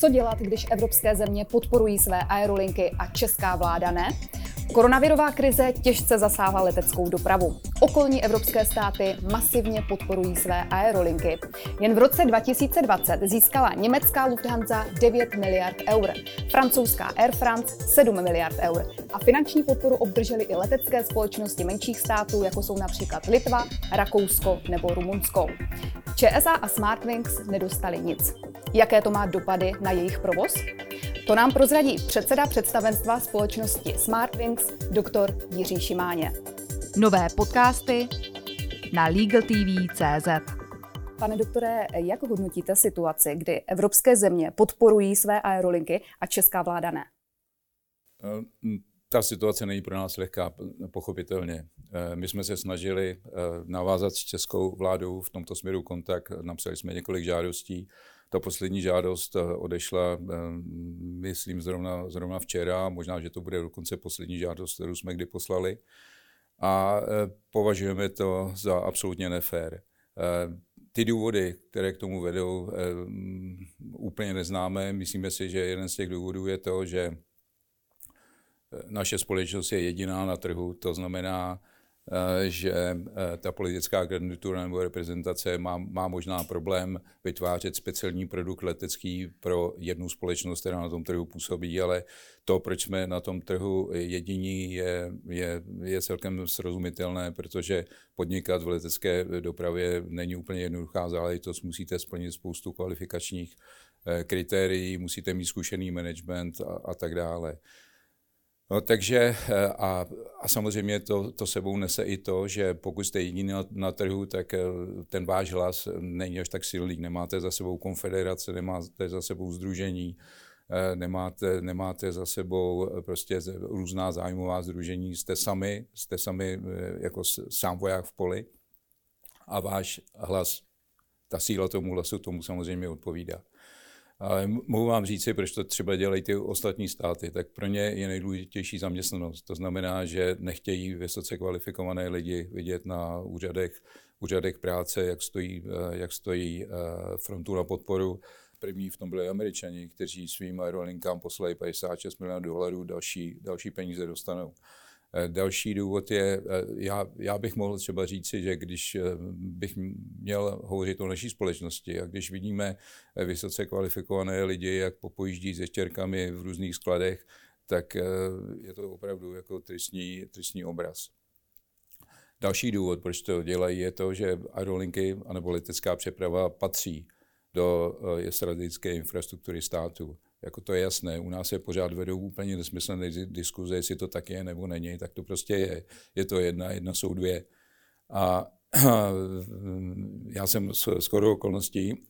Co dělat, když evropské země podporují své aerolinky a česká vláda ne? Koronavirová krize těžce zasáhla leteckou dopravu. Okolní evropské státy masivně podporují své aerolinky. Jen v roce 2020 získala německá Lufthansa 9 miliard eur, francouzská Air France 7 miliard eur a finanční podporu obdržely i letecké společnosti menších států, jako jsou například Litva, Rakousko nebo Rumunsko. ČSA a Smartwings nedostali nic. Jaké to má dopady na jejich provoz? To nám prozradí předseda představenstva společnosti Smartwings, doktor Jiří Šimáněk. Nové podcasty na LegalTV.cz. Pane doktore, jak hodnotíte situaci, kdy evropské země podporují své aerolinky a česká vláda ne? Ta situace není pro nás lehká, pochopitelně. My jsme se snažili navázat s českou vládou v tomto směru kontakt, napsali jsme několik žádostí. Ta poslední žádost odešla, myslím, zrovna včera, možná, že to bude dokonce poslední žádost, kterou jsme kdy poslali. A považujeme to za absolutně nefér. Ty důvody, které k tomu vedou, úplně neznáme. Myslíme si, že jeden z těch důvodů je to, že naše společnost je jediná na trhu, to znamená, že ta politická garnitura nebo reprezentace má možná problém vytvářet speciální produkt letecký pro jednu společnost, která na tom trhu působí, ale to, proč jsme na tom trhu jediní, je celkem srozumitelné, protože podnikat v letecké dopravě není úplně jednoduchá záležitost, musíte splnit spoustu kvalifikačních kritérií, musíte mít zkušený management a tak dále. No, takže a samozřejmě to sebou nese i to, že pokud jste jediný na trhu, tak ten váš hlas není až tak silný. Nemáte za sebou konfederace, nemáte za sebou sdružení, nemáte za sebou prostě různá zájmová sdružení. Jste sami jako sám voják v poli a váš hlas, ta síla tomu hlasu, tomu samozřejmě odpovídá. Ale mohu vám říci, proč to třeba dělají ty ostatní státy, tak pro ně je nejdůležitější zaměstnanost. To znamená, že nechtějí vysoce kvalifikované lidi vidět na úřadech práce, jak stojí frontu na podporu. První v tom byli Američani, kteří svým aerolinkám poslali $56 milionů, další peníze dostanou. Další důvod je, já bych mohl třeba říci, že když bych měl hovořit o naší společnosti a když vidíme vysoce kvalifikované lidi, jak popojíždí se štěrkami v různých skladech, tak je to opravdu jako tristní obraz. Další důvod, proč to dělají, je to, že aerolinky anebo letecká přeprava patří do strategické infrastruktury státu. Jako to je jasné, u nás se pořád vedou úplně nesmyslné diskuze, jestli to tak je nebo není, tak to prostě je. Je to jedna jsou dvě. A já jsem skoro okolností,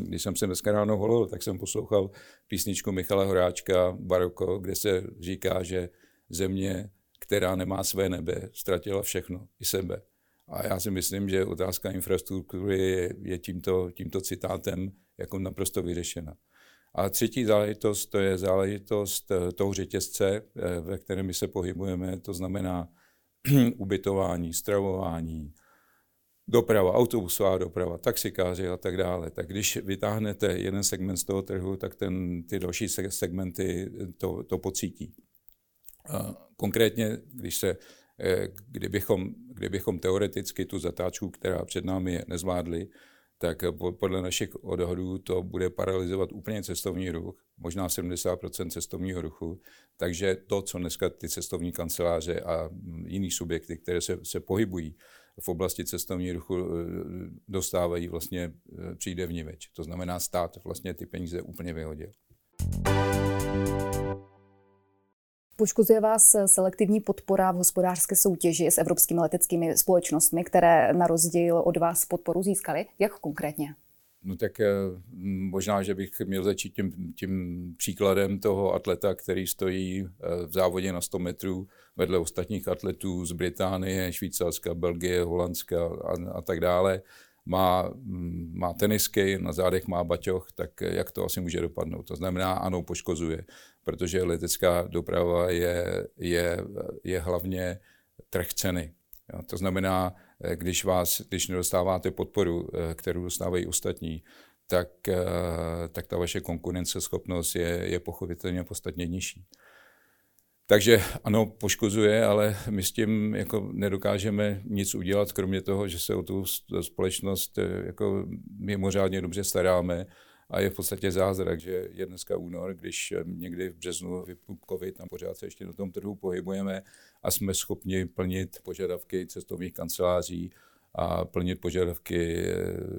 když jsem se dneska ráno holil, tak jsem poslouchal písničku Michala Horáčka Baroko, kde se říká, že země, která nemá své nebe, ztratila všechno, i sebe. A já si myslím, že otázka infrastruktury je tímto citátem jako naprosto vyřešena. A třetí záležitost, to je záležitost toho řetězce, ve kterém my se pohybujeme, to znamená ubytování, stravování, doprava, autobusová doprava, taxikáři a tak dále. Tak když vytáhnete jeden segment z toho trhu, tak ty další segmenty to pocítí. Konkrétně, kdybychom teoreticky tu zatáčku, která před námi je, nezvládli, tak podle našich odhadů to bude paralyzovat úplně cestovní ruch, možná 70% cestovního ruchu. Takže to, co dneska ty cestovní kanceláře a jiný subjekty, které se pohybují v oblasti cestovního ruchu, dostávají, vlastně přijde vniveč. To znamená, stát vlastně ty peníze úplně vyhodil. Poškozuje vás selektivní podpora v hospodářské soutěži s evropskými leteckými společnostmi, které na rozdíl od vás podporu získaly? Jak konkrétně? No tak možná, že bych měl začít tím příkladem toho atleta, který stojí v závodě na 100 metrů vedle ostatních atletů z Británie, Švýcarska, Belgie, Holandska a tak dále. Má tenisky, na zádech má baťoch, tak jak to asi může dopadnout? To znamená, ano, poškozuje, protože letecká doprava je hlavně trh ceny. To znamená, když nedostáváte podporu, kterou dostávají ostatní, tak ta vaše konkurenceschopnost je pochopitelně podstatně nižší. Takže ano, poškozuje, ale my s tím jako nedokážeme nic udělat, kromě toho, že se o tu společnost jako mimořádně dobře staráme. A je v podstatě zázrak, že je dneska únor, když někdy v březnu vypukl covid a pořád se ještě na tom trhu pohybujeme a jsme schopni plnit požadavky cestovních kanceláří a plnit požadavky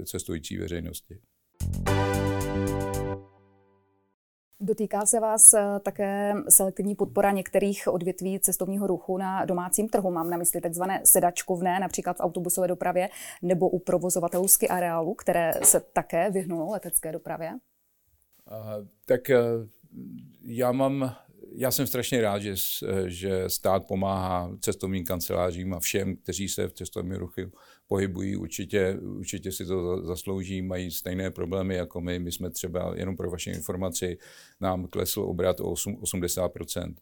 cestující veřejnosti. Dotýká se vás také selektivní podpora některých odvětví cestovního ruchu na domácím trhu. Mám na mysli takzvané sedačkovné, například v autobusové dopravě, nebo u provozovatelů ski areálu, které se také vyhnulo letecké dopravě? Já jsem strašně rád, že stát pomáhá cestovním kancelářím a všem, kteří se v cestovním ruchu pohybují. Určitě si to zaslouží, mají stejné problémy jako my. My jsme třeba, jenom pro vaši informaci, nám klesl obrat o 80%.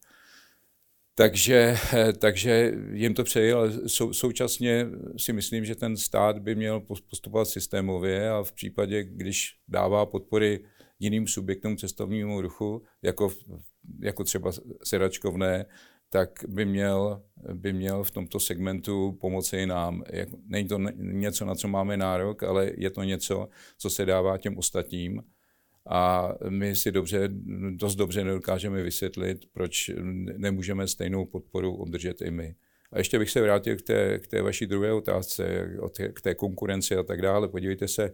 Takže jim to přeji, ale současně si myslím, že ten stát by měl postupovat systémově a v případě, když dává podpory jiným subjektům cestovnímu ruchu, jako třeba sedačkovné, tak by měl v tomto segmentu pomoci i nám. Není to něco, na co máme nárok, ale je to něco, co se dává těm ostatním. A my si dost dobře nedokážeme vysvětlit, proč nemůžeme stejnou podporu obdržet i my. A ještě bych se vrátil k té vaší druhé otázce, k té konkurenci a tak dále. Podívejte se,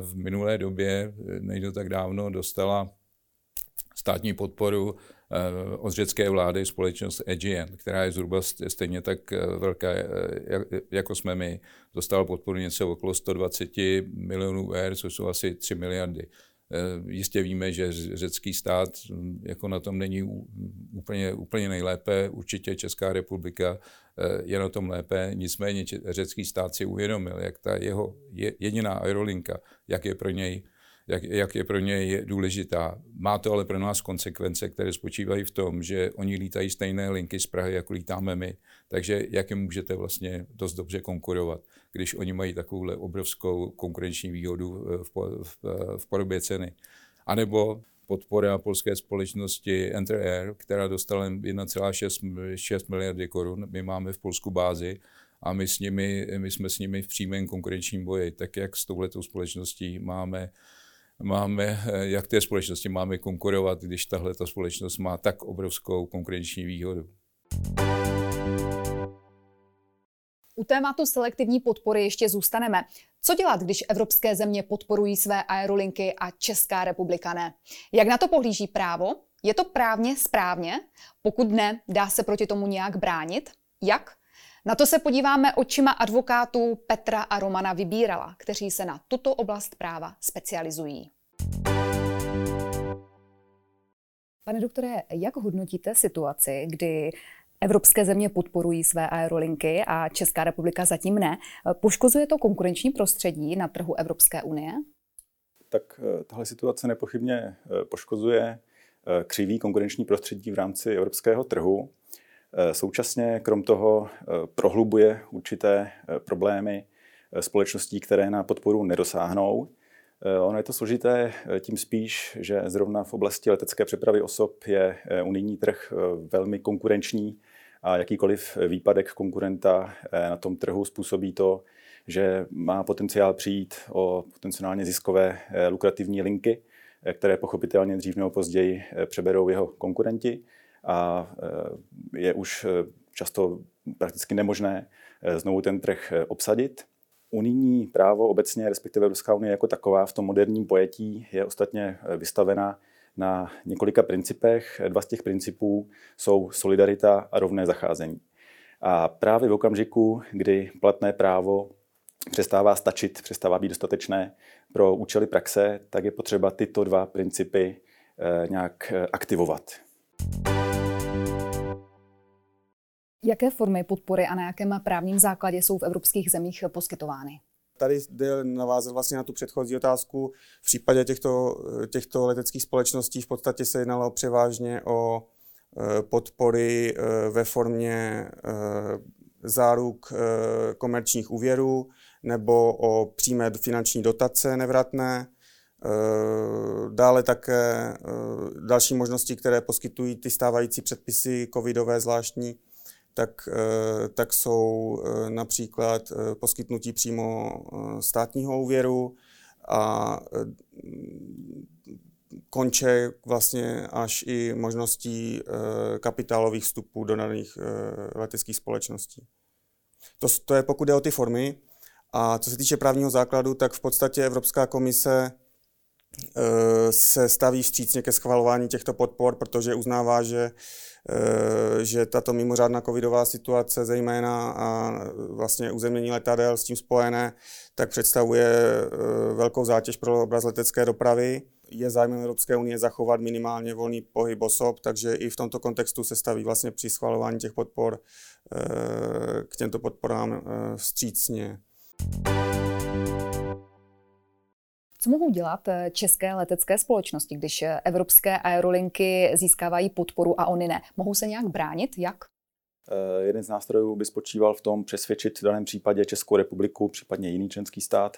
v minulé době, nejde tak dávno, dostala státní podporu od řecké vlády společnost EGN, která je zhruba stejně tak velká, jako jsme my. Dostala podporu něco okolo 120 milionů eur, což jsou asi 3 miliardy. Jistě víme, že řecký stát jako na tom není úplně nejlépe, určitě Česká republika je na tom lépe, nicméně řecký stát si uvědomil, jak ta jeho jediná aerolinka, jak je pro něj důležitá. Má to ale pro nás konsekvence, které spočívají v tom, že oni lítají stejné linky z Prahy, jako lítáme my. Takže jak jim můžete vlastně dost dobře konkurovat, když oni mají takovouhle obrovskou konkurenční výhodu v podobě ceny. A nebo podpora polské společnosti Enter Air, která dostala 1,6 miliardy korun. My máme v Polsku bázi a my jsme s nimi v přímém konkurenčním boji. Tak jak s touhletou společností jak té společnosti máme konkurovat, když tahle ta společnost má tak obrovskou konkurenční výhodu. U tématu selektivní podpory ještě zůstaneme. Co dělat, když evropské země podporují své aerolinky a Česká republika ne? Jak na to pohlíží právo? Je to právně správně? Pokud ne, dá se proti tomu nějak bránit? Jak? Na to se podíváme očima advokátů Petra a Romana Vybírala, kteří se na tuto oblast práva specializují. Pane doktore, jak hodnotíte situaci, kdy evropské země podporují své aerolinky a Česká republika zatím ne? Poškozuje to konkurenční prostředí na trhu Evropské unie? Tak tahle situace nepochybně poškozuje, křiví konkurenční prostředí v rámci evropského trhu. Současně krom toho prohlubuje určité problémy společností, které na podporu nedosáhnou. Ono je to složité tím spíš, že zrovna v oblasti letecké přepravy osob je unijní trh velmi konkurenční a jakýkoliv výpadek konkurenta na tom trhu způsobí to, že má potenciál přijít o potenciálně ziskové lukrativní linky, které pochopitelně dřív nebo později přeberou jeho konkurenti. A je už často prakticky nemožné znovu ten trh obsadit. Unijní právo obecně, respektive Evropská unie jako taková v tom moderním pojetí je ostatně vystavena na několika principech. Dva z těch principů jsou solidarita a rovné zacházení. A právě v okamžiku, kdy platné právo přestává stačit, přestává být dostatečné pro účely praxe, tak je potřeba tyto dva principy nějak aktivovat. Jaké formy podpory a na jakém právním základě jsou v evropských zemích poskytovány? Tady jde navázat vlastně na tu předchozí otázku. V případě těchto leteckých společností v podstatě se jednalo převážně o podpory ve formě záruk komerčních úvěrů nebo o přímé finanční dotace nevratné. Dále také další možnosti, které poskytují ty stávající předpisy covidové zvláštní, tak jsou například poskytnutí přímo státního úvěru a konče vlastně až i možností kapitálových vstupů do daných leteckých společností. To je pokud jde o ty formy. A co se týče právního základu, tak v podstatě Evropská komise se staví vstřícně ke schvalování těchto podpor, protože uznává, že tato mimořádná covidová situace zejména a vlastně uzemnění letadel s tím spojené, tak představuje velkou zátěž pro oblast letecké dopravy. Je zájmem Evropské unie zachovat minimálně volný pohyb osob, takže i v tomto kontextu se staví vlastně při schvalování těch podpor k těmto podporám vstřícně. Co mohou dělat české letecké společnosti, když evropské aerolinky získávají podporu a oni ne? Mohou se nějak bránit? Jak? Jeden z nástrojů by spočíval v tom přesvědčit v daném případě Českou republiku, případně jiný členský stát,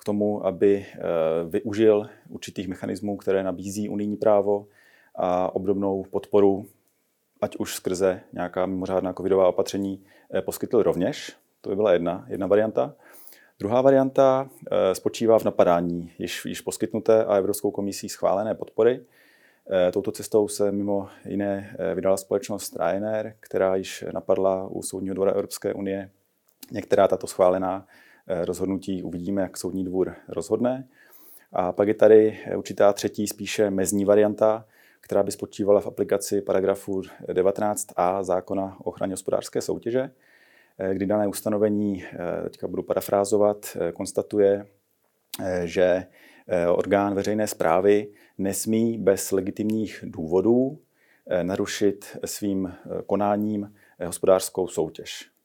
k tomu, aby využil určitých mechanismů, které nabízí unijní právo a obdobnou podporu, ať už skrze nějaká mimořádná covidová opatření, poskytl rovněž. To by byla jedna varianta. Druhá varianta spočívá v napadání již poskytnuté a Evropskou komisí schválené podpory. Touto cestou se mimo jiné vydala společnost Ryanair, která již napadla u Soudního dvora Evropské unie. Některá tato schválená rozhodnutí uvidíme, jak Soudní dvůr rozhodne. A pak je tady určitá třetí, spíše mezní varianta, která by spočívala v aplikaci paragrafu 19a zákona o ochraně hospodářské soutěže, kdy dané ustanovení, teďka budu parafrázovat, konstatuje, že orgán veřejné správy nesmí bez legitimních důvodů narušit svým konáním hospodářskou soutěž.